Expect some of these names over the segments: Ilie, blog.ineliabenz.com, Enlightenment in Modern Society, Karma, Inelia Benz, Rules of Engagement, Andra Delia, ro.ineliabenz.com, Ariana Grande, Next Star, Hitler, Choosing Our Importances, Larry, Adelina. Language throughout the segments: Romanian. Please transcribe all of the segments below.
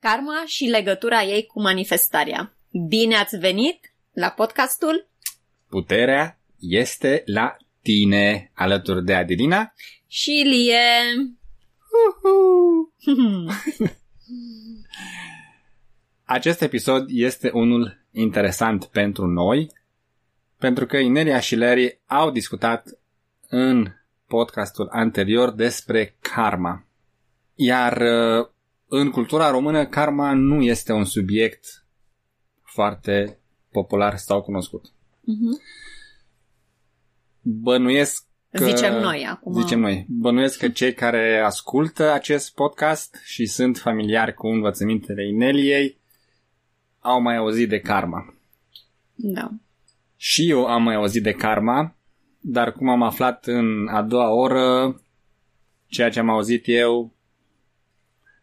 Karma și legătura ei cu manifestarea. Bine ați venit la podcastul Puterea este la tine, alături de Adelina și Ilie. Acest episod este unul interesant pentru noi, pentru că Inelia și Larry au discutat în podcastul anterior despre karma. Iar în cultura română, karma nu este un subiect foarte popular sau cunoscut. Bănuiesc că, bănuiesc că cei care ascultă acest podcast și sunt familiari cu învățămintele Ineliei au mai auzit de karma. Da. Și eu am mai auzit de karma, dar cum am aflat în a doua oră, ceea ce am auzit eu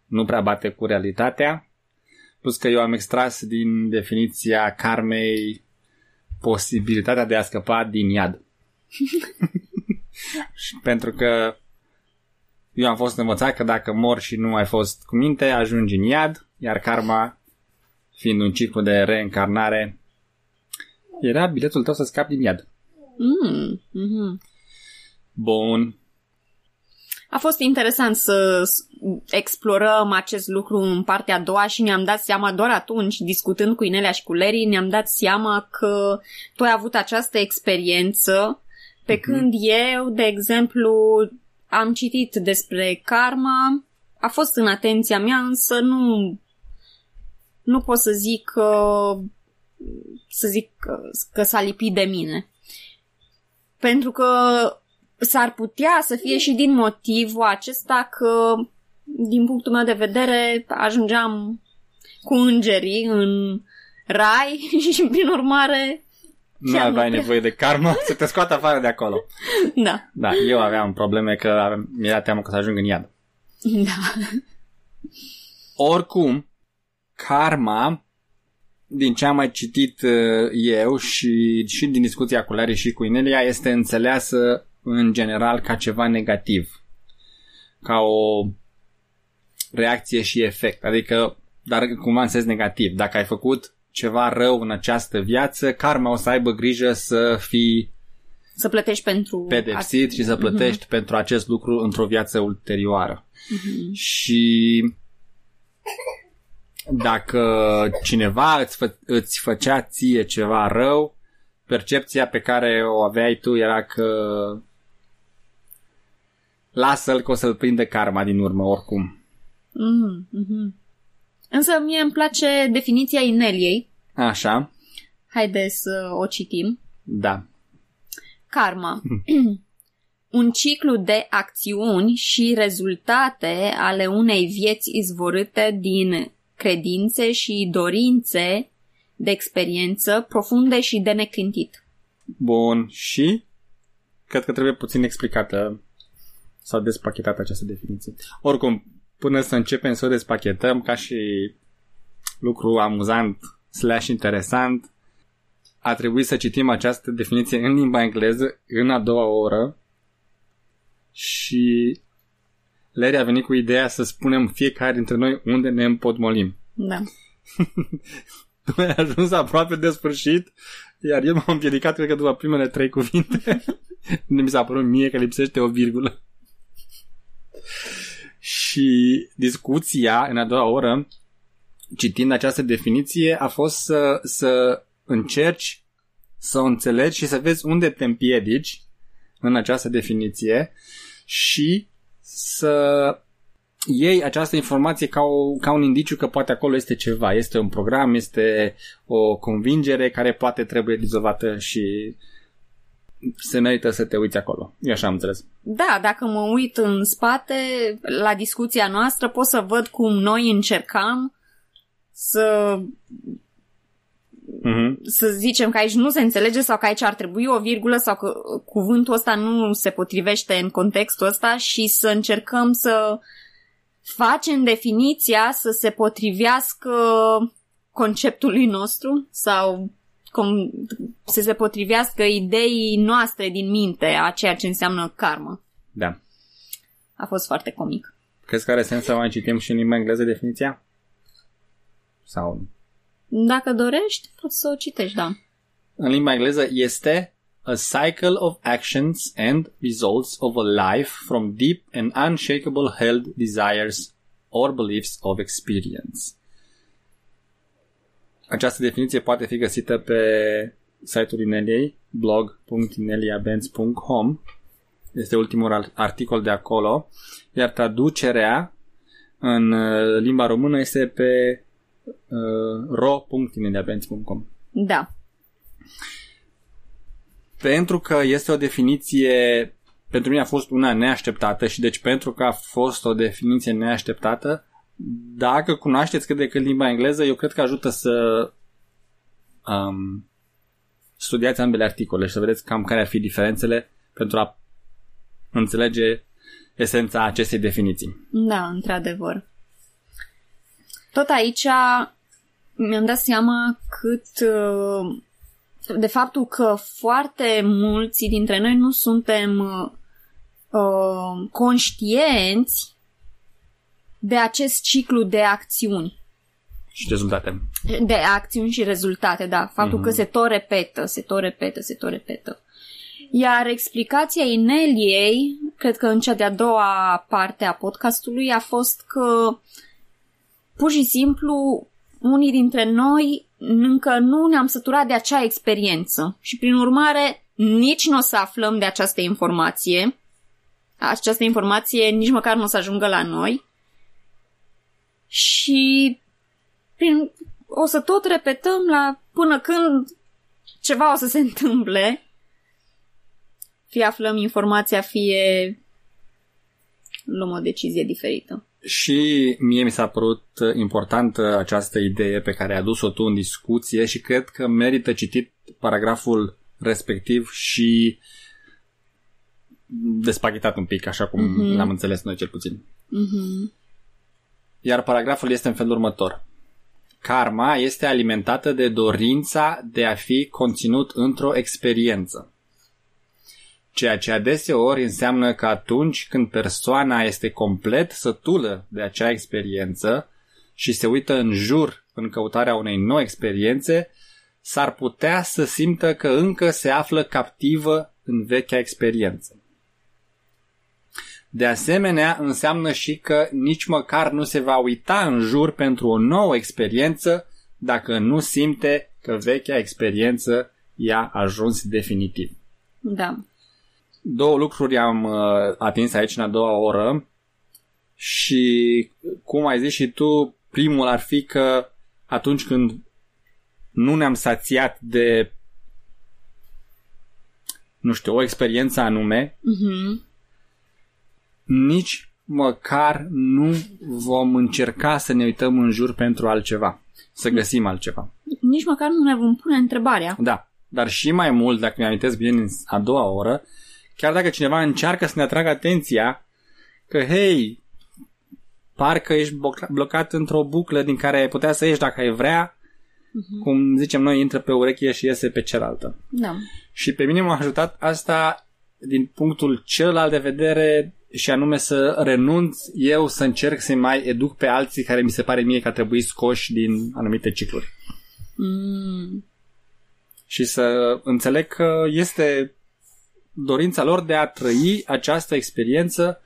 nu prea bate cu realitatea, plus că eu am extras din definiția karmei posibilitatea de a scăpa din iad. Pentru că eu am fost învățat că dacă mor și nu ai fost cu minte, ajungi în iad, iar karma, fiind un ciclu de reîncarnare, era biletul tău să scapi din iad. Bun. A fost interesant să explorăm acest lucru în partea a doua și ne-am dat seama doar atunci, discutând cu Inelia și cu Larry, ne-am dat seama că tu ai avut această experiență, pe când eu, de exemplu, am citit despre karma, a fost în atenția mea, însă nu pot să zic că s-a lipit de mine. Pentru că s-ar putea să fie și din motivul acesta că, din punctul meu de vedere, ajungeam cu îngerii în rai și, prin urmare... Nu aveai nevoie de karma să te scoată afară de acolo. Da. Da, eu aveam probleme că mi-era teamă că să ajung în iad. Da. Oricum, karma, din ce am mai citit eu și din discuția cu Larry și cu Inelia, este înțeleasă în general ca ceva negativ, ca o reacție și efect, adică, dar cumva în sens negativ. Dacă ai făcut ceva rău în această viață, karma o să aibă grijă să fii pedepsit și să plătești pentru acest lucru într-o viață ulterioară. Și dacă cineva îți făcea ție ceva rău, percepția pe care o aveai tu era că lasă-l că o să-l prindă karma din urmă, oricum. Însă mie îmi place definiția Ineliei. Așa. Haide să o citim. Da. Karma. Un ciclu de acțiuni și rezultate ale unei vieți izvorâte din credințe și dorințe de experiență profunde și de neclintit. Bun. Și? Cred că trebuie puțin explicată sau despachetată această definiție. Oricum, până să începem să o despachetăm ca și lucru amuzant / interesant, a trebuit să citim această definiție în limba engleză în a doua oră și Larry a venit cu ideea să spunem fiecare dintre noi unde ne împotmolim. Da. Tu ai ajuns aproape de sfârșit, iar eu m-am împiedicat, cred că după primele 3 cuvinte, mi s-a părut mie că lipsește o virgulă. Și discuția în a doua oră, citind această definiție, a fost să încerci să o înțelegi și să vezi unde te împiedici în această definiție și să iei această informație ca un indiciu că poate acolo este ceva, este un program, este o convingere care poate trebuie dizolvată și se merită să te uiți acolo. Eu așa am înțeles. Da, dacă mă uit în spate la discuția noastră, pot să văd cum noi încercam să zicem că aici nu se înțelege sau că aici ar trebui o virgulă sau că cuvântul ăsta nu se potrivește în contextul ăsta și să încercăm să facem definiția să se potrivească conceptului nostru sau să se potrivească ideii noastre din minte a ceea ce înseamnă karma. Da. A fost foarte comic. Crezi că are sens să mai citim și în limba engleză definiția? sau... Dacă dorești, poți să o citești, da. În limba engleză este A cycle of actions and results of a life from deep and unshakable held desires or beliefs of experience. Această definiție poate fi găsită pe site-ul Ineliei, blog.ineliabenz.com. Este ultimul articol de acolo, iar traducerea în limba română este pe ro.ineliabenz.com. Da. Pentru că este o definiție, pentru mine a fost una neașteptată și deci pentru că a fost o definiție neașteptată, dacă cunoașteți cât de cât limba engleză, eu cred că ajută să studiați ambele articole și să vedeți cam care ar fi diferențele pentru a înțelege esența acestei definiții. Da, într-adevăr. Tot aici mi-am dat seama cât de faptul că foarte mulți dintre noi nu suntem conștienți de acest ciclu de acțiuni. Și rezultate. De acțiuni și rezultate, da. Faptul că se tot repetă. Iar explicația Ineliei, cred că în cea de-a doua parte a podcastului, a fost că pur și simplu unii dintre noi încă nu ne-am săturat de acea experiență și prin urmare nici nu o să aflăm de această informație. Această informație nici măcar nu o să ajungă la noi și o să tot repetăm până când ceva o să se întâmple. Fie aflăm informația, fie luăm o decizie diferită. Și mie mi s-a părut importantă această idee pe care ai adus-o tu în discuție și cred că merită citit paragraful respectiv și despachetat un pic, așa cum l-am înțeles noi cel puțin. Iar paragraful este în felul următor. Karma este alimentată de dorința de a fi conținut într-o experiență. Ceea ce adeseori înseamnă că atunci când persoana este complet sătulă de acea experiență și se uită în jur în căutarea unei noi experiențe, s-ar putea să simtă că încă se află captivă în vechea experiență. De asemenea, înseamnă și că nici măcar nu se va uita în jur pentru o nouă experiență dacă nu simte că vechea experiență i-a ajuns definitiv. Da. Două lucruri am atins aici în a doua oră și, cum ai zis și tu, primul ar fi că atunci când nu ne-am sațiat de, nu știu, o experiență anume, nici măcar nu vom încerca să ne uităm în jur pentru altceva, să găsim altceva. Nici măcar nu ne vom pune întrebarea. Da, dar și mai mult, dacă mi-am amintesc bine în a doua oră, chiar dacă cineva încearcă să ne atragă atenția că, hei, parcă ești blocat într-o buclă din care ai putea să ieși dacă ai vrea, cum zicem noi, intră pe ureche și iese pe cealaltă. Da. Și pe mine m-a ajutat asta din punctul celălalt de vedere și anume să renunț eu să încerc să-i mai educ pe alții care mi se pare mie că ar trebui scoși din anumite cicluri. Și să înțeleg că este... dorința lor de a trăi această experiență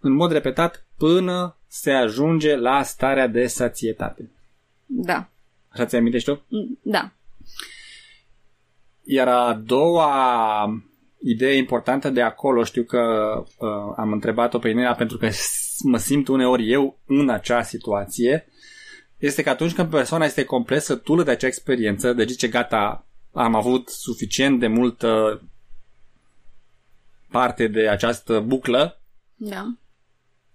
în mod repetat până se ajunge la starea de sațietate. Da. Așa ți-ai amintești tu? Da. Iar a doua idee importantă de acolo, știu că am întrebat-o pe Inelia pentru că mă simt uneori eu în acea situație, este că atunci când persoana este complet sătulă de acea experiență, deci zice gata, am avut suficient de multă parte de această buclă, da.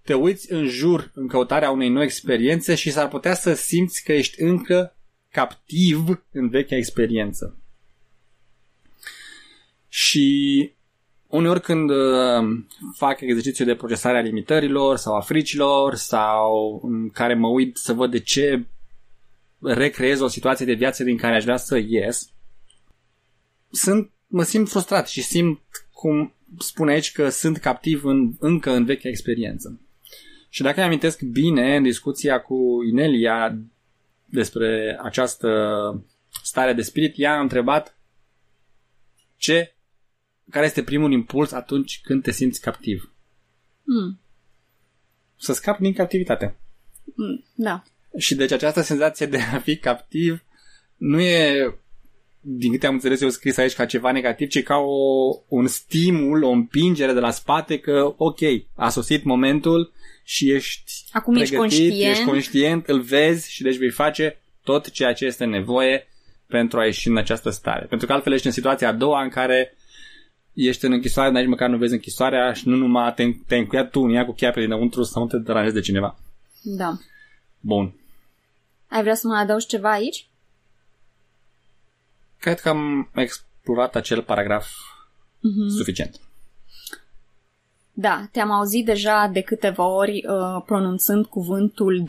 Te uiți în jur în căutarea unei noi experiențe și s-ar putea să simți că ești încă captiv în vechea experiență. Și uneori când fac exercițiu de procesare a limitărilor sau a fricilor sau în care mă uit să văd de ce recreez o situație de viață din care aș vrea să ies, mă simt frustrat și simt cum spune aici că sunt captiv încă în vechea experiență. Și dacă îmi amintesc bine, în discuția cu Inelia despre această stare de spirit, ea a întrebat care este primul impuls atunci când te simți captiv? Să scapi din captivitate. Da. Și deci această senzație de a fi captiv nu e, din câte am înțeles eu scris aici, ca ceva negativ, ci ca un stimul, o împingere de la spate că ok, a sosit momentul și ești acum pregătit, ești conștient, îl vezi și deci vei face tot ceea ce este nevoie pentru a ieși în această stare. Pentru că altfel ești în situația a doua în care ești în închisoare, dar nici măcar nu vezi închisoarea și nu numai te-ai încuiat tu în ea cu cheia pe dinăuntru sau nu te deranjezi de cineva. Da. Bun. Ai vrea să mai adaugi ceva aici? Cred că am explorat acel paragraf suficient. Da, te-am auzit deja de câteva ori pronunțând cuvântul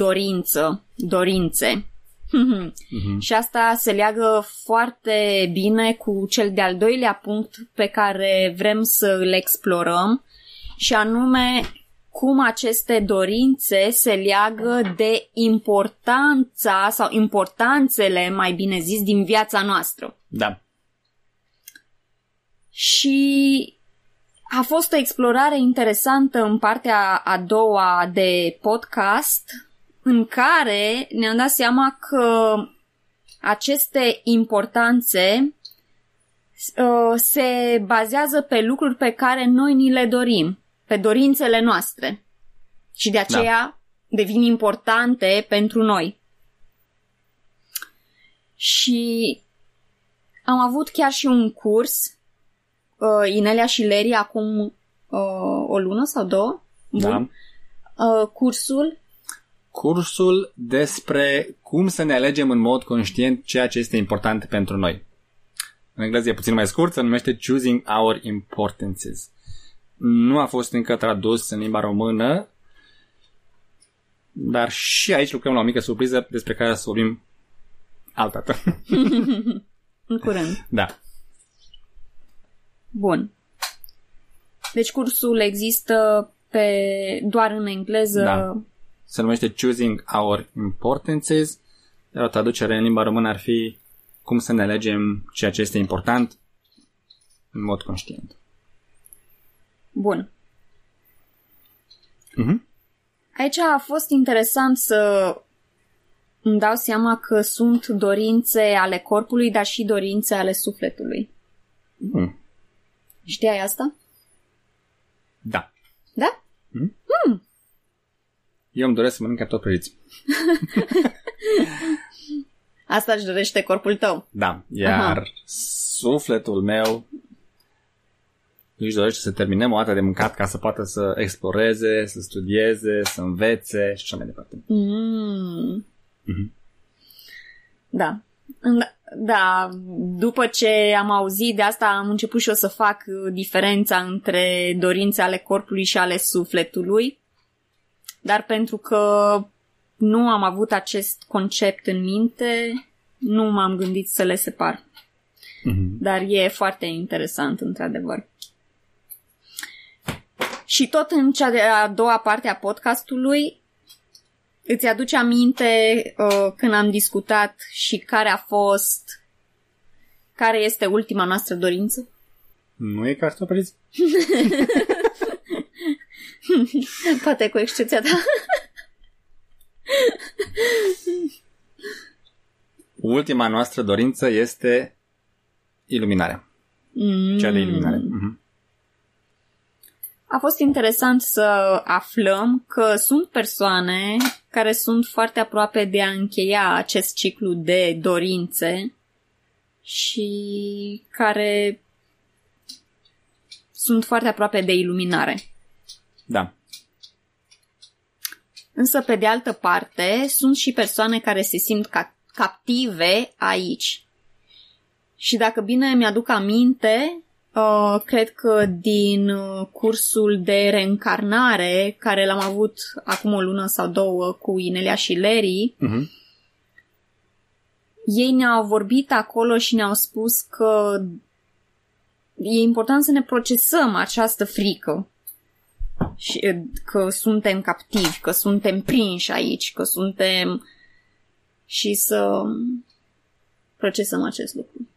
dorințe. Și asta se leagă foarte bine cu cel de-al doilea punct pe care vrem să îl explorăm, și anume cum aceste dorințe se leagă de importanța sau importanțele, mai bine zis, din viața noastră. Da. Și a fost o explorare interesantă în partea a doua de podcast, în care ne-am dat seama că aceste importanțe se bazează pe lucruri pe care noi ni le dorim, pe dorințele noastre, și de aceea devin importante pentru noi. Și am avut chiar și un curs, Inelia și Larry, acum o lună sau două. Bun. Cursul despre cum să ne alegem în mod conștient ceea ce este important pentru noi. În engleză e puțin mai scurt, se numește Choosing Our Importances. Nu a fost încă tradus în limba română, dar și aici lucrăm la o mică surpriză despre care să vorbim altădată. În curând. Da. Bun. Deci cursul există doar în engleză. Da. Se numește Choosing Our Importances, iar o traducere în limba română ar fi cum să ne alegem ceea ce este important în mod conștient. Bun. Aici a fost interesant să îmi dau seama că sunt dorințe ale corpului, dar și dorințe ale sufletului. Știai asta? Da. Da? Eu îmi doresc să mănânc tot prăjiți. Asta își dorește corpul tău. Da, iar sufletul meu își dorește să terminăm o dată de mâncat ca să poată să exploreze, să studieze, să învețe și așa mai departe. Da. Da, după ce am auzit de asta, am început și eu să fac diferența între dorințe ale corpului și ale sufletului. Dar pentru că nu am avut acest concept în minte, nu m-am gândit să le separ. Dar e foarte interesant, într-adevăr. Și tot în cea de-a doua parte a podcastului, îți aduce aminte când am discutat și care este ultima noastră dorință? Nu e cartoprezi. Poate cu excepția ta. Ultima noastră dorință este iluminarea. Cea de iluminare. A fost interesant să aflăm că sunt persoane care sunt foarte aproape de a încheia acest ciclu de dorințe și care sunt foarte aproape de iluminare. Da. Însă, pe de altă parte, sunt și persoane care se simt captive aici. Și dacă bine mi-aduc aminte, cred că din cursul de reîncarnare, care l-am avut acum o lună sau două cu Inelia și Larry, ei ne-au vorbit acolo și ne-au spus că e important să ne procesăm această frică. Și că suntem captivi, că suntem prinși aici, că suntem și să procesăm acest lucru.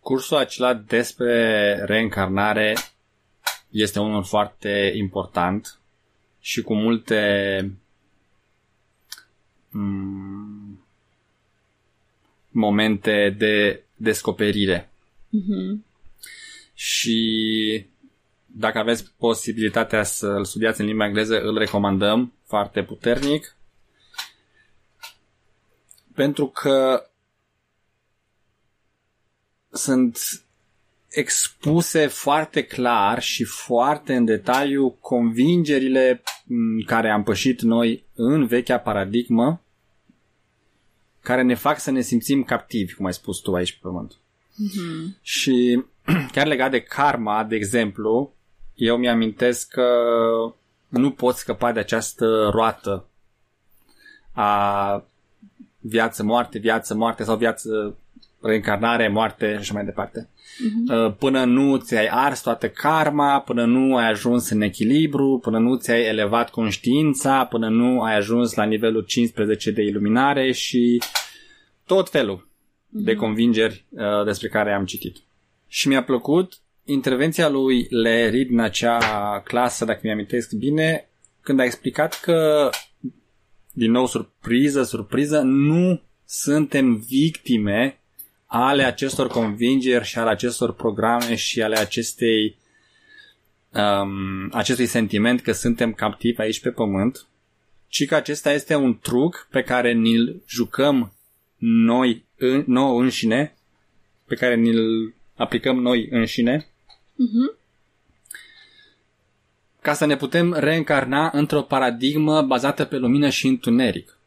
Cursul acela despre reîncarnare este unul foarte important și cu multe momente de descoperire. Mm-hmm. Și dacă aveți posibilitatea să-l studiați în limba engleză, îl recomandăm foarte puternic, pentru că sunt expuse foarte clar și foarte în detaliu convingerile care am pășit noi în vechea paradigmă, care ne fac să ne simțim captivi, cum ai spus tu aici pe pământ. Mm-hmm. Și chiar legat de karma, de exemplu, eu mi-amintesc că nu pot scăpa de această roată a viață-moarte, viață-moarte sau viață reîncarnare, moarte și așa mai departe. Uh-huh. Până nu ți-ai ars toată karma, până nu ai ajuns în echilibru, până nu ți-ai elevat conștiința, până nu ai ajuns la nivelul 15 de iluminare și tot felul de convingeri despre care am citit. Și mi-a plăcut intervenția lui Larry în acea clasă, dacă mi-amintesc bine, când a explicat că, din nou surpriză, nu suntem victime ale acestor convingeri și ale acestor programe și ale acestei acestui sentiment că suntem captivi aici pe pământ, ci că acesta este un truc pe care ni-l jucăm noi înșine, pe care ni-l aplicăm noi înșine, uh-huh, ca să ne putem reîncarna într-o paradigmă bazată pe lumină și întuneric.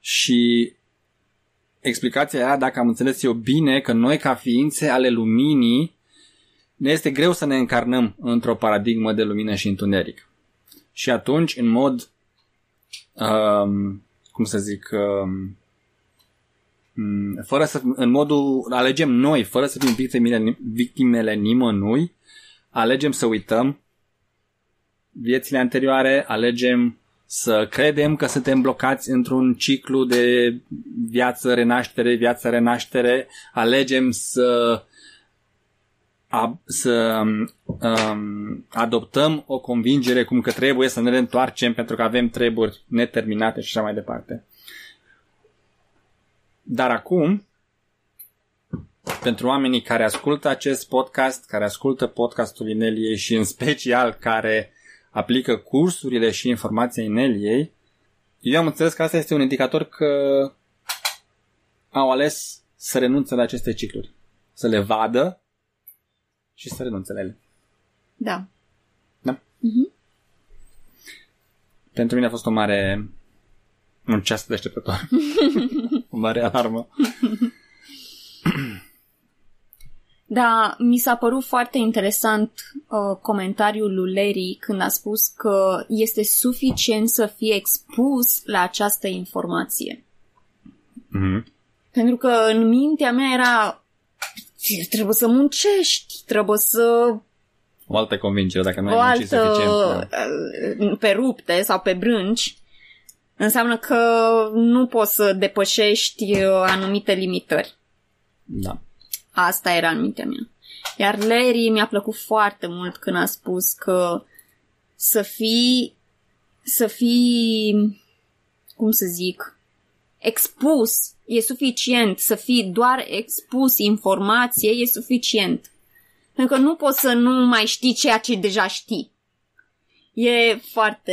Și explicația aia, dacă am înțeles eu bine, că noi ca ființe ale luminii ne este greu să ne încarnăm într-o paradigmă de lumină și întuneric. Și atunci, în mod alegem noi, fără să fim victimele nimănui, alegem să uităm viețile anterioare, alegem să credem că suntem blocați într-un ciclu de viață-renaștere, alegem să adoptăm o convingere cum că trebuie să ne întoarcem pentru că avem treburi neterminate și așa mai departe. Dar acum, pentru oamenii care ascultă acest podcast, care ascultă podcastul Ineliei și în special care aplică cursurile și informația Ineliei, eu am înțeles că asta este un indicator că au ales să renunțe la aceste cicluri. Să le vadă și să renunțe la ele. Da. Uh-huh. Pentru mine a fost un ceas deșteptător. O mare alarmă. Da, mi s-a părut foarte interesant comentariul lui Larry când a spus că este suficient să fie expus la această informație. Mm-hmm. Pentru că în mintea mea era trebuie să muncești, trebuie să... O altă convingere, dacă nu ai muncit suficient. Pe rupte sau pe brânci. Înseamnă că nu poți să depășești anumite limitări. Da. Asta era în mintea mea. Iar Larry mi-a plăcut foarte mult când a spus că să fii expus, e suficient, să fii doar expus informație, e suficient. Pentru că nu poți să nu mai știi ceea ce deja știi. E foarte...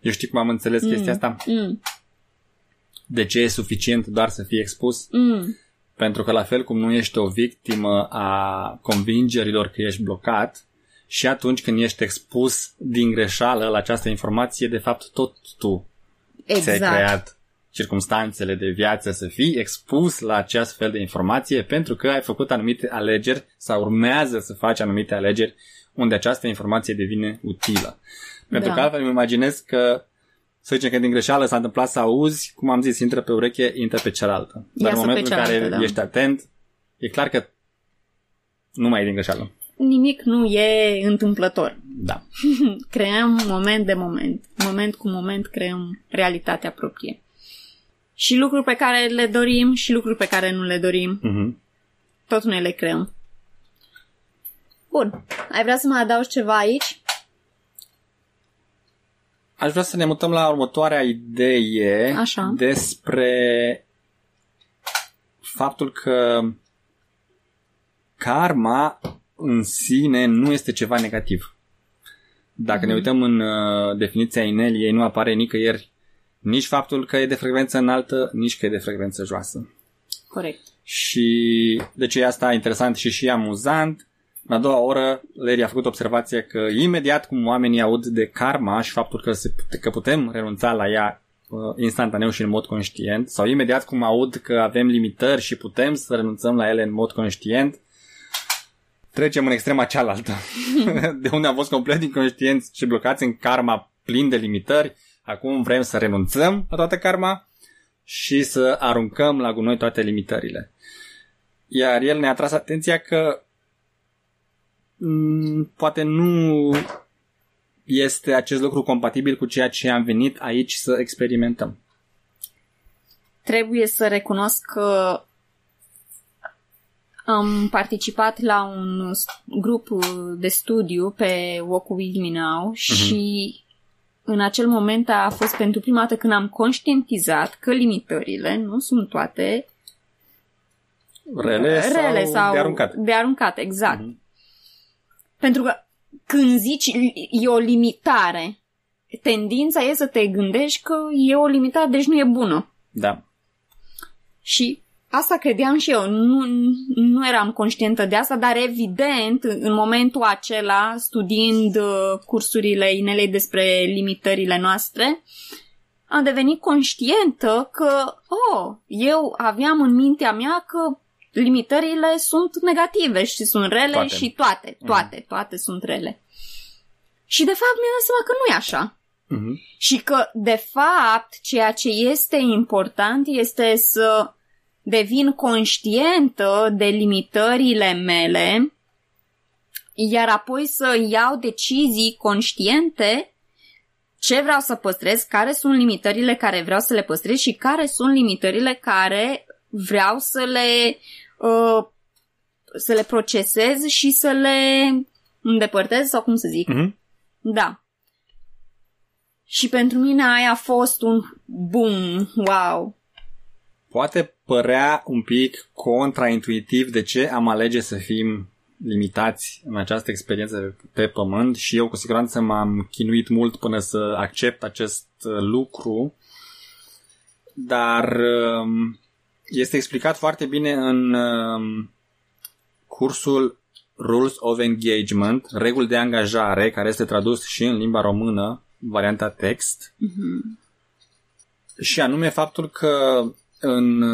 Eu știu cum am înțeles chestia asta? De ce e suficient doar să fii expus? Pentru că la fel cum nu ești o victimă a convingerilor că ești blocat, și atunci când ești expus din greșeală la această informație, de fapt tot tu ți-ai creat circumstanțele de viață să fii expus la acest fel de informație, pentru că ai făcut anumite alegeri sau urmează să faci anumite alegeri unde această informație devine utilă. Pentru că altfel îmi imaginez că, să zicem că din greșeală s-a întâmplat să auzi, cum am zis, intră pe ureche, intră pe cealaltă. Dar în momentul în care ești atent, e clar că nu mai e din greșeală. Nimic nu e întâmplător. Da. Creăm moment de moment. Moment cu moment creăm realitatea proprie. Și lucruri pe care le dorim și lucruri pe care nu le dorim. Mm-hmm. Tot noi le creăm. Bun. Ai vrea să mai adaugi ceva aici? Aș vrea să ne mutăm la următoarea idee. Așa. Despre faptul că karma în sine nu este ceva negativ. Dacă ne uităm în definiția Ineliei, nu apare nicăieri nici faptul că e de frecvență înaltă, nici că e de frecvență joasă. Corect. Și deci e asta interesant și amuzant. În a doua oră, Larry a făcut observația că imediat cum oamenii aud de karma și faptul că putem renunța la ea instantaneu și în mod conștient, sau imediat cum aud că avem limitări și putem să renunțăm la ele în mod conștient, trecem în extrema cealaltă, de unde am fost complet inconștienți și blocați în karma plin de limitări. Acum vrem să renunțăm la toată karma și să aruncăm la gunoi toate limitările. Iar el ne-a tras atenția că poate nu este acest lucru compatibil cu ceea ce am venit aici să experimentăm. Trebuie să recunosc că am participat la un grup de studiu pe Walk With Me Now și în acel moment a fost pentru prima dată când am conștientizat că limitările nu sunt toate rele sau de aruncat, exact. Pentru că când zici e o limitare, tendința e să te gândești că e o limitare, deci nu e bună. Da. Și asta credeam și eu, nu eram conștientă de asta, dar evident, în momentul acela, studiind cursurile Inelei despre limitările noastre, am devenit conștientă că, eu aveam în mintea mea că limitările sunt negative și sunt rele și toate sunt rele. Și de fapt mi-am dat seama că nu e așa. Și că de fapt ceea ce este important este să devin conștientă de limitările mele, iar apoi să iau decizii conștiente ce vreau să păstrez, care sunt limitările care vreau să le păstrez și care sunt limitările care vreau să le procesez și să le îndepărtez sau cum să zic. Da. Și pentru mine aia a fost un boom, wow. Poate părea un pic contraintuitiv de ce am alege să fim limitați în această experiență pe pământ și eu cu siguranță m-am chinuit mult până să accept acest lucru, dar este explicat foarte bine în cursul Rules of Engagement, reguli de angajare, care este tradus și în limba română, varianta text, și anume faptul că în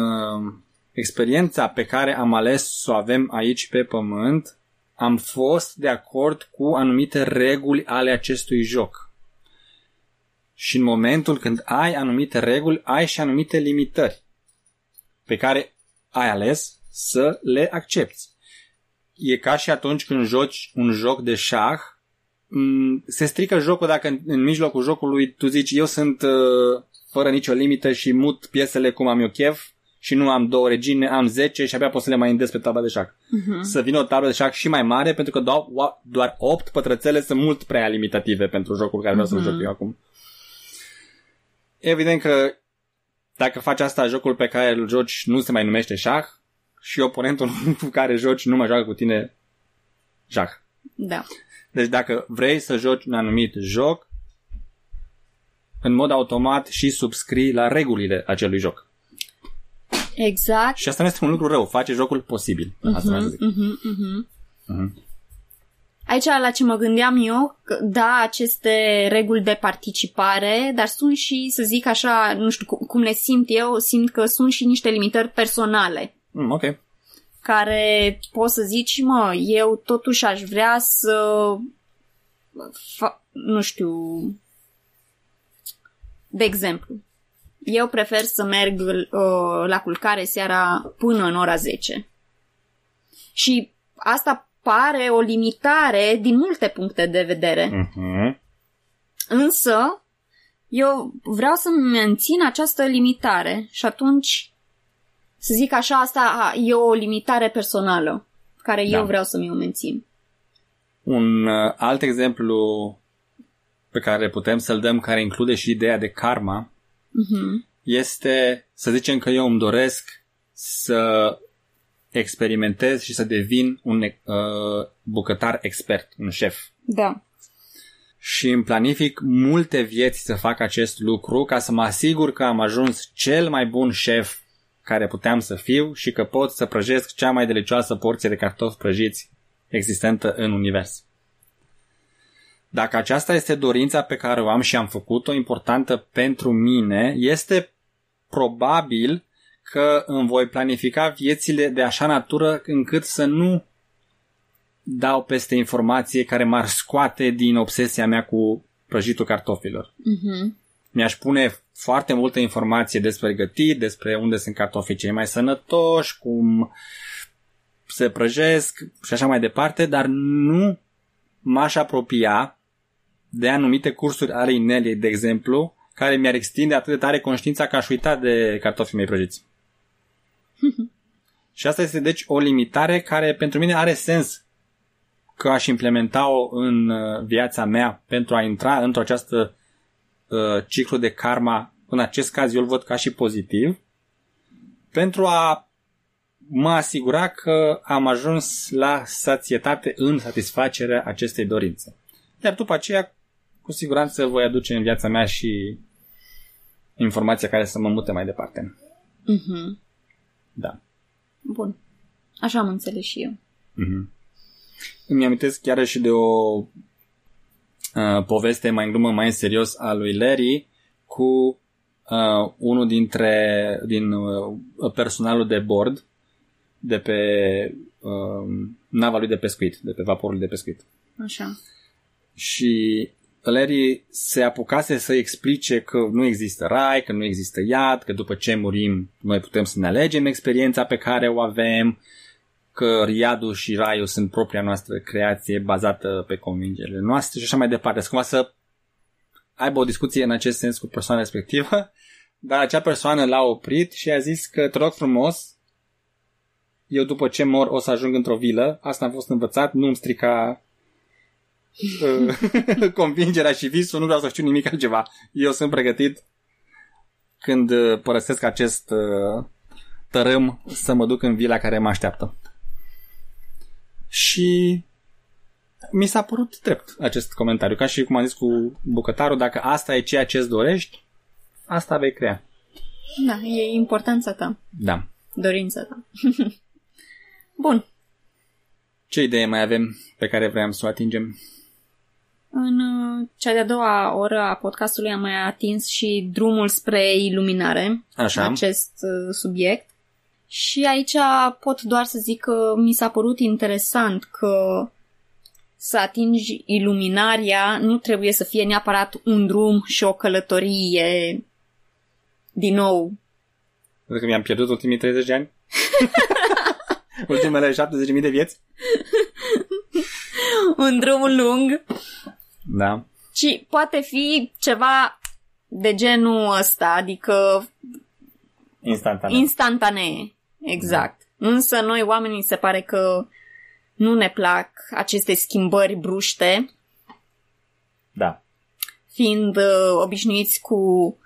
experiența pe care am ales să o avem aici pe pământ, am fost de acord cu anumite reguli ale acestui joc. Și în momentul când ai anumite reguli, ai și anumite limitări pe care ai ales să le accepti. E ca și atunci când joci un joc de șah, se strică jocul dacă în mijlocul jocului tu zici eu sunt fără nicio limită și mut piesele cum am eu chef și nu am 2 regine, am 10 și abia pot să le mai îndesc pe tabla de șac. Să vină o tablă de șac și mai mare pentru că doar 8 pătrățele sunt mult prea limitative pentru jocul care vreau să-l joc eu acum. Evident că dacă faci asta, jocul pe care îl joci nu se mai numește șah și oponentul cu care joci nu mai joacă cu tine șah. Da. Deci dacă vrei să joci un anumit joc, în mod automat și subscrii la regulile acelui joc. Exact. Și asta nu este un lucru rău, face jocul posibil. Asta vreau să zic. Aici la ce mă gândeam eu, da, aceste reguli de participare, dar sunt și, să zic așa, nu știu cum le simt eu, simt că sunt și niște limitări personale. Ok. Care poți să zici, eu totuși aș vrea să nu știu. De exemplu, eu prefer să merg la culcare seara până în ora 10. Și asta pare o limitare din multe puncte de vedere. Uh-huh. Însă, eu vreau să mențin această limitare și atunci, să zic așa, asta e o limitare personală, care eu vreau să mi-o mențin. Un alt exemplu pe care putem să-l dăm, care include și ideea de karma, uh-huh, este, să zicem că eu îmi doresc să experimentez și să devin un bucătar expert, un șef. Da. Și îmi planific multe vieți să fac acest lucru ca să mă asigur că am ajuns cel mai bun șef care puteam să fiu și că pot să prăjesc cea mai delicioasă porție de cartofi prăjiți existentă în univers. Dacă aceasta este dorința pe care o am și am făcut-o importantă pentru mine, este probabil că îmi voi planifica viețile de așa natură încât să nu dau peste informație care m-ar scoate din obsesia mea cu prăjitul cartofilor. Uh-huh. Mi-aș pune foarte multă informație despre gătit, despre unde sunt cartofii cei mai sănătoși, cum se prăjesc și așa mai departe, dar nu m-aș apropia de anumite cursuri ale Ineliei, de exemplu, care mi-ar extinde atât de tare conștiința că aș uita de cartofii mei prăjiți. Și asta este, deci, o limitare care pentru mine are sens că aș implementa-o în viața mea pentru a intra într-o această ciclu de karma. În acest caz eu îl văd ca și pozitiv, pentru a mă asigura că am ajuns la sațietate în satisfacerea acestei dorințe. Iar după aceea, cu siguranță voi aduce în viața mea și informația care să mă mute mai departe. Uh-huh. Da. Bun. Așa am înțeles și eu. Uh-huh. Îmi amintesc chiar și de o poveste mai în glumă, mai în serios a lui Larry cu unul din personalul de bord de pe nava lui de pescuit, de pe vaporul de pescuit. Așa. Și Larry se apucase să explice că nu există rai, că nu există iad, că după ce murim noi putem să ne alegem experiența pe care o avem, că iadul și raiul sunt propria noastră creație bazată pe convingerile noastre și așa mai departe. Să cumva să aibă o discuție în acest sens cu persoana respectivă, dar acea persoană l-a oprit și a zis că, te rog frumos, eu după ce mor o să ajung într-o vilă, asta am fost învățat, nu îmi strica convingerea și visul, nu vreau să știu nimic altceva. Eu sunt pregătit când părăsesc acest tărâm să mă duc în vila care mă așteaptă. Și mi s-a părut drept acest comentariu, ca și cum am zis cu bucătarul, dacă asta e ceea ce îți dorești, asta vei crea. Da, e importanța ta. Da. Dorința ta. Bun. Ce idee mai avem pe care vreau să o atingem? În cea de-a doua oră a podcastului am mai atins și drumul spre iluminare. Așa. Acest subiect. Și aici pot doar să zic că mi s-a părut interesant că să atingi iluminarea nu trebuie să fie neapărat un drum și o călătorie din nou. Cred că mi-am pierdut ultimii 30 de ani. Ultimele 70.000 de vieți. Un drum lung. Da. Și poate fi ceva de genul ăsta, adică instantanee. Exact. Da. Însă noi oamenii se pare că nu ne plac aceste schimbări bruște. Da. Fiind obișnuiți cu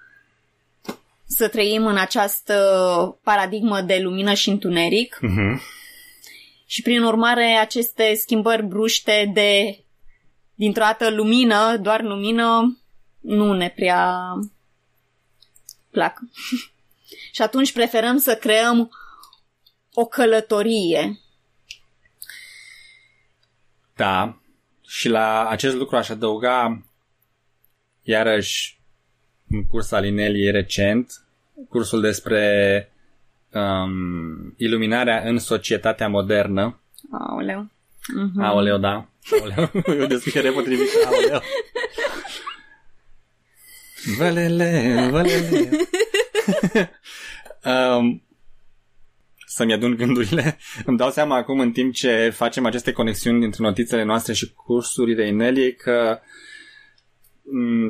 să trăim în această paradigmă de lumină și întuneric. Uh-huh. Și prin urmare aceste schimbări bruște de dintr-o dată lumină, doar lumină, nu ne prea plac. Și atunci preferăm să creăm o călătorie. Da. Și la acest lucru aș adăuga iarăși un curs al Ineliei recent, cursul despre iluminarea în societatea modernă. Aoleu. Uh-huh. Aoleu, da. Aoleu. Eu descrie potrivit. Aoleu. Valele. să-mi adun gândurile. Îmi dau seama acum, în timp ce facem aceste conexiuni dintre notițele noastre și cursurile Ineliei, că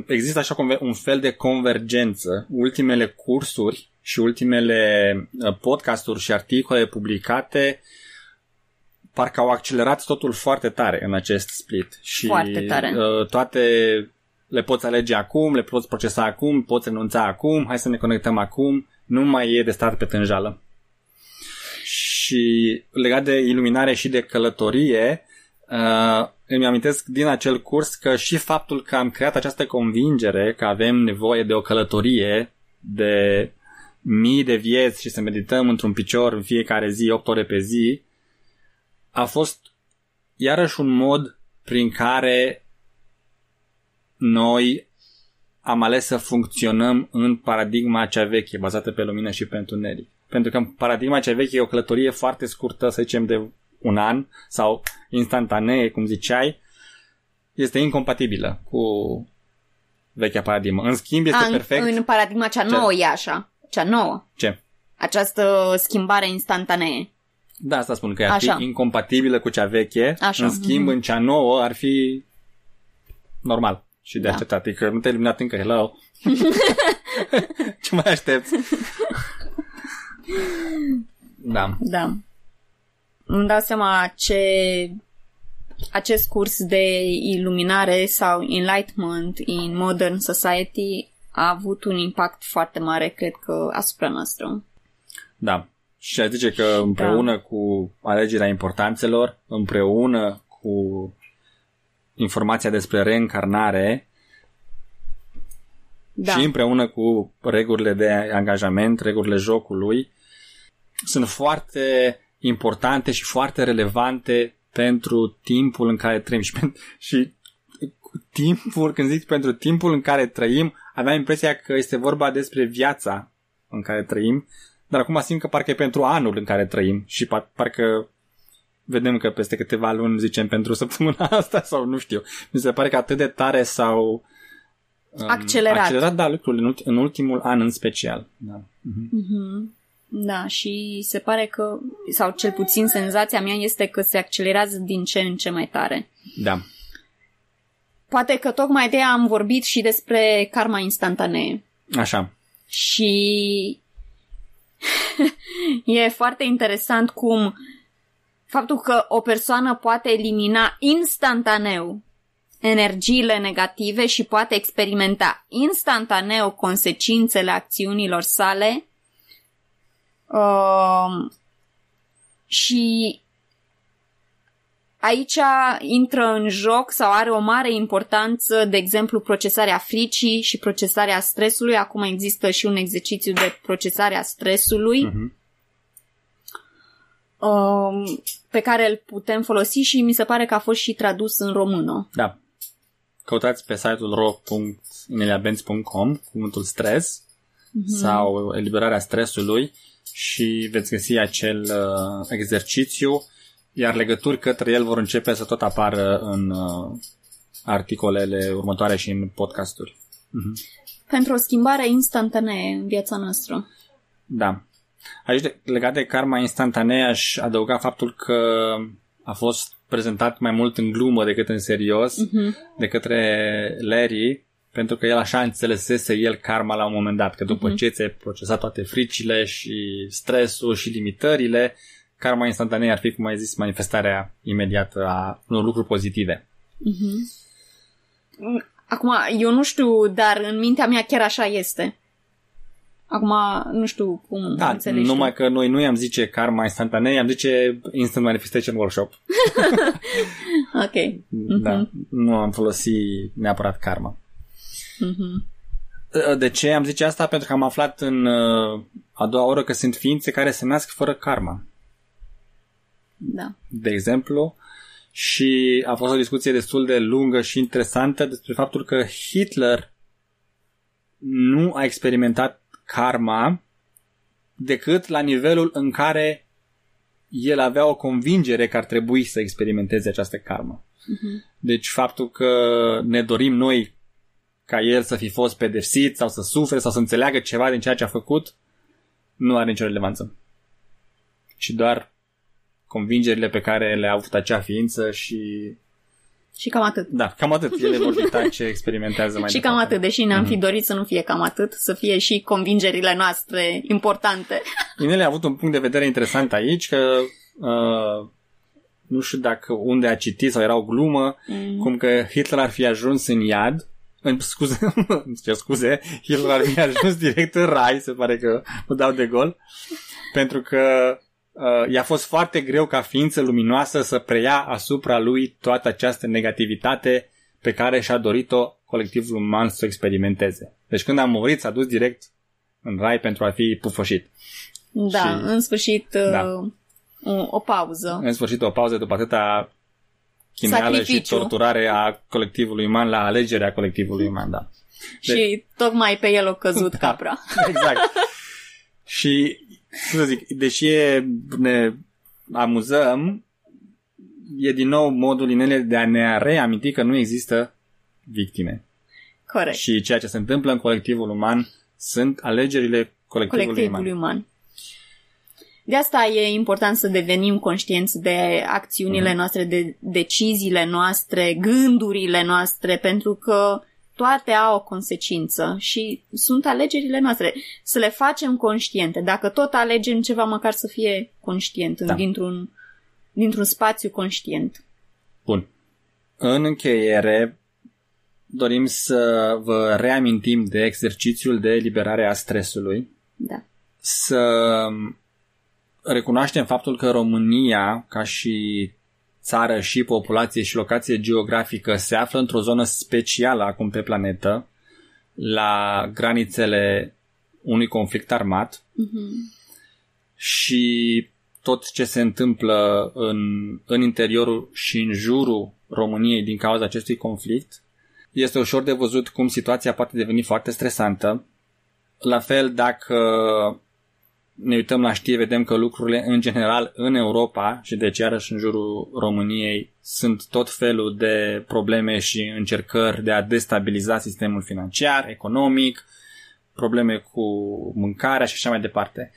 există așa un fel de convergență. Ultimele cursuri și ultimele podcasturi și articole publicate parcă au accelerat totul foarte tare în acest split. Și foarte tare. Toate le poți alege acum, le poți procesa acum, poți renunța acum, hai să ne conectăm acum, nu mai e de stat pe tânjală. Și legat de iluminare și de călătorie, îmi amintesc din acel curs că și faptul că am creat această convingere că avem nevoie de o călătorie de mii de vieți și să medităm într-un picior în fiecare zi, 8 ore pe zi, a fost iarăși un mod prin care noi am ales să funcționăm în paradigma cea veche, bazată pe lumină și pe întuneric. Pentru că în paradigma cea veche e o călătorie foarte scurtă, să zicem de un an, sau instantanee, cum ziceai, este incompatibilă cu vechea paradigmă. În schimb, este perfect. În paradigma cea nouă e așa. Cea nouă. Ce? Această schimbare instantanee. Da, asta spun, că ar fi incompatibilă cu cea veche. Așa. În schimb, în cea nouă ar fi normal și de acceptat. E că nu te-ai luminat încă, hello. Ce mai aștepți? Da. Îmi dau seama ce acest curs de iluminare sau Enlightenment in Modern Society a avut un impact foarte mare, cred că, asupra noastră. Da. Și aș zice că împreună cu alegerea importanțelor, împreună cu informația despre reîncarnare și împreună cu regulile de angajament, regulile jocului, sunt foarte importante și foarte relevante pentru timpul în care trăim. Și timpul, când zic pentru timpul în care trăim, aveam impresia că este vorba despre viața în care trăim, dar acum simt că parcă e pentru anul în care trăim și parcă vedem că peste câteva luni zicem pentru săptămâna asta sau nu știu. Mi se pare că atât de tare s-au accelerat lucrurile în ultimul an în special. Da. Da, și se pare că, sau cel puțin senzația mea este că se accelerează din ce în ce mai tare. Da. Poate că tocmai de aia am vorbit și despre karma instantanee. Așa. Și e foarte interesant cum faptul că o persoană poate elimina instantaneu energiile negative și poate experimenta instantaneu consecințele acțiunilor sale și aici intră în joc sau are o mare importanță, de exemplu, procesarea fricii și procesarea stresului. Acum există și un exercițiu de procesare a stresului pe care îl putem folosi și mi se pare că a fost și tradus în română. Da. Căutați pe site-ul ro.ineliabenz.com cuvântul stres sau eliberarea stresului și veți găsi acel exercițiu, iar legături către el vor începe să tot apară în articolele următoare și în podcasturi. Pentru o schimbare instantanee în viața noastră. Da. Aici, legat de karma instantanee, aș adăuga faptul că a fost prezentat mai mult în glumă decât în serios de către Larry, pentru că el așa înțelesese el karma la un moment dat, că după ce ți-ai procesat toate fricile și stresul și limitările, karma instantanee ar fi, cum ai zis, manifestarea imediată a unor lucruri pozitive. Acum, eu nu știu, dar în mintea mea chiar așa este. Acum, nu știu cum înțelegi. Numai că noi nu i-am zice karma instantanee, i-am zice Instant Manifestation Workshop. Ok. Da, nu am folosit neapărat karma. De ce am zice asta? Pentru că am aflat în a doua oră că sunt ființe care se nasc fără karma. Da. De exemplu, și a fost o discuție destul de lungă și interesantă despre faptul că Hitler nu a experimentat karma decât la nivelul în care el avea o convingere că ar trebui să experimenteze această karma. Deci faptul că ne dorim noi ca el să fi fost pedepsit sau să sufere sau să înțeleagă ceva din ceea ce a făcut nu are nicio relevanță. ci doar convingerile pe care le-a avut acea ființă și... Și cam atât. Da, cam atât. Ele vor dicta ce experimentează mai departe. Și cam atât, deși ne-am fi dorit să nu fie cam atât, să fie și convingerile noastre importante. Inelia a avut un punct de vedere interesant aici, că nu știu dacă unde a citit sau era o glumă, cum că Hitler ar fi ajuns în iad, scuze, Hitler ar fi ajuns direct în rai, se pare că o dau de gol, pentru că i-a fost foarte greu ca ființă luminoasă să preia asupra lui toată această negativitate pe care și-a dorit-o colectivul uman să o experimenteze. Deci când a murit s-a dus direct în rai pentru a fi pufășit. Da, și, în sfârșit da. O pauză. În sfârșit o pauză după atâta chineală și torturare a colectivului uman la alegerea colectivului uman, da. Deci, și tocmai pe el a căzut capra. Exact. Și să zic, deși ne amuzăm, e din nou modul Inelia de a ne reaminti că nu există victime. Corect. Și ceea ce se întâmplă în colectivul uman sunt alegerile colectivului uman. De asta e important să devenim conștienți de acțiunile noastre, de deciziile noastre, gândurile noastre, pentru că toate au o consecință și sunt alegerile noastre. Să le facem conștiente. Dacă tot alegem ceva, măcar să fie conștient, da, dintr-un spațiu conștient. Bun. În încheiere, dorim să vă reamintim de exercițiul de eliberare a stresului. Da. Să recunoaștem faptul că România, ca și țară și populație și locație geografică, se află într-o zonă specială acum pe planetă, la granițele unui conflict armat, și tot ce se întâmplă în interiorul și în jurul României din cauza acestui conflict, este ușor de văzut cum situația poate deveni foarte stresantă. La fel, dacă ne uităm la știri, vedem că lucrurile în general în Europa și deci iarăși în jurul României sunt tot felul de probleme și încercări de a destabiliza sistemul financiar, economic, probleme cu mâncarea și așa mai departe.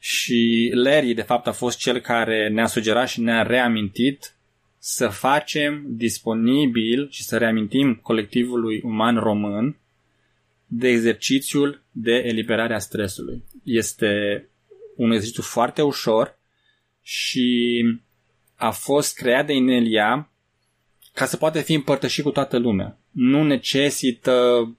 Și Larry, de fapt, a fost cel care ne-a sugerat și ne-a reamintit să facem disponibil și să reamintim colectivului uman român de exercițiul de eliberare a stresului. Este un exercițiu foarte ușor și a fost creat de Inelia ca să poată fi împărtășit cu toată lumea. Nu necesită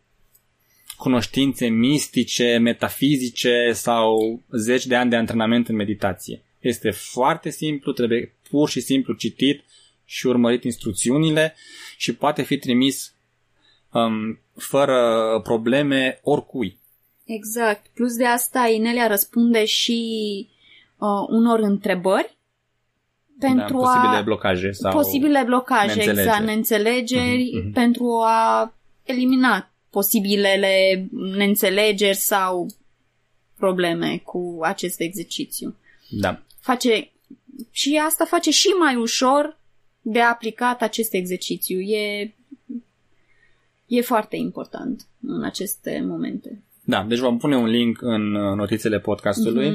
cunoștințe mistice, metafizice sau 10 de ani de antrenament în meditație. Este foarte simplu, trebuie pur și simplu citit și urmărit instrucțiunile și poate fi trimis fără probleme oricui. Exact. Plus de asta, Inelia răspunde și unor întrebări pentru posibile blocaje sau neînțelegeri, pentru a elimina posibilele neînțelegeri sau probleme cu acest exercițiu. Da. Face și mai ușor de aplicat acest exercițiu. E foarte important în aceste momente. Da, deci vom pune un link în notițele podcastului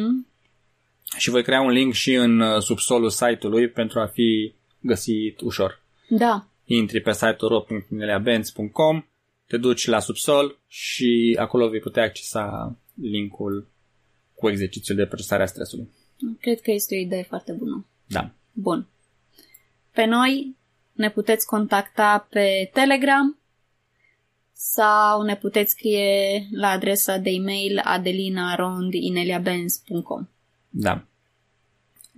și voi crea un link și în subsolul site-ului pentru a fi găsit ușor. Da. Intri pe site-ul ro.ineliabenz.com, te duci la subsol și acolo vei putea accesa linkul cu exercițiul de procesare a stresului. Cred că este o idee foarte bună. Da. Bun. Pe noi ne puteți contacta pe Telegram sau ne puteți scrie la adresa de e-mail adelina@ineliabenz.com. Da.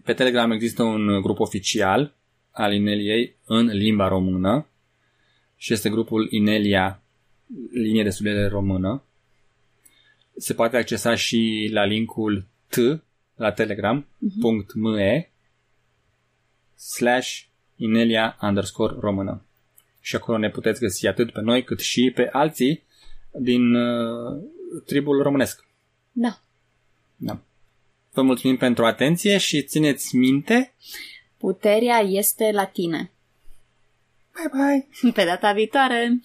Pe Telegram există un grup oficial al Ineliei în limba română și este grupul Inelia, linie de studiere română. Se poate accesa și la linkul la telegram.me/Inelia_română. Și acolo ne puteți găsi atât pe noi cât și pe alții din tribul românesc. Da. Vă mulțumim pentru atenție și țineți minte, puterea este la tine. Bye bye. Pe data viitoare.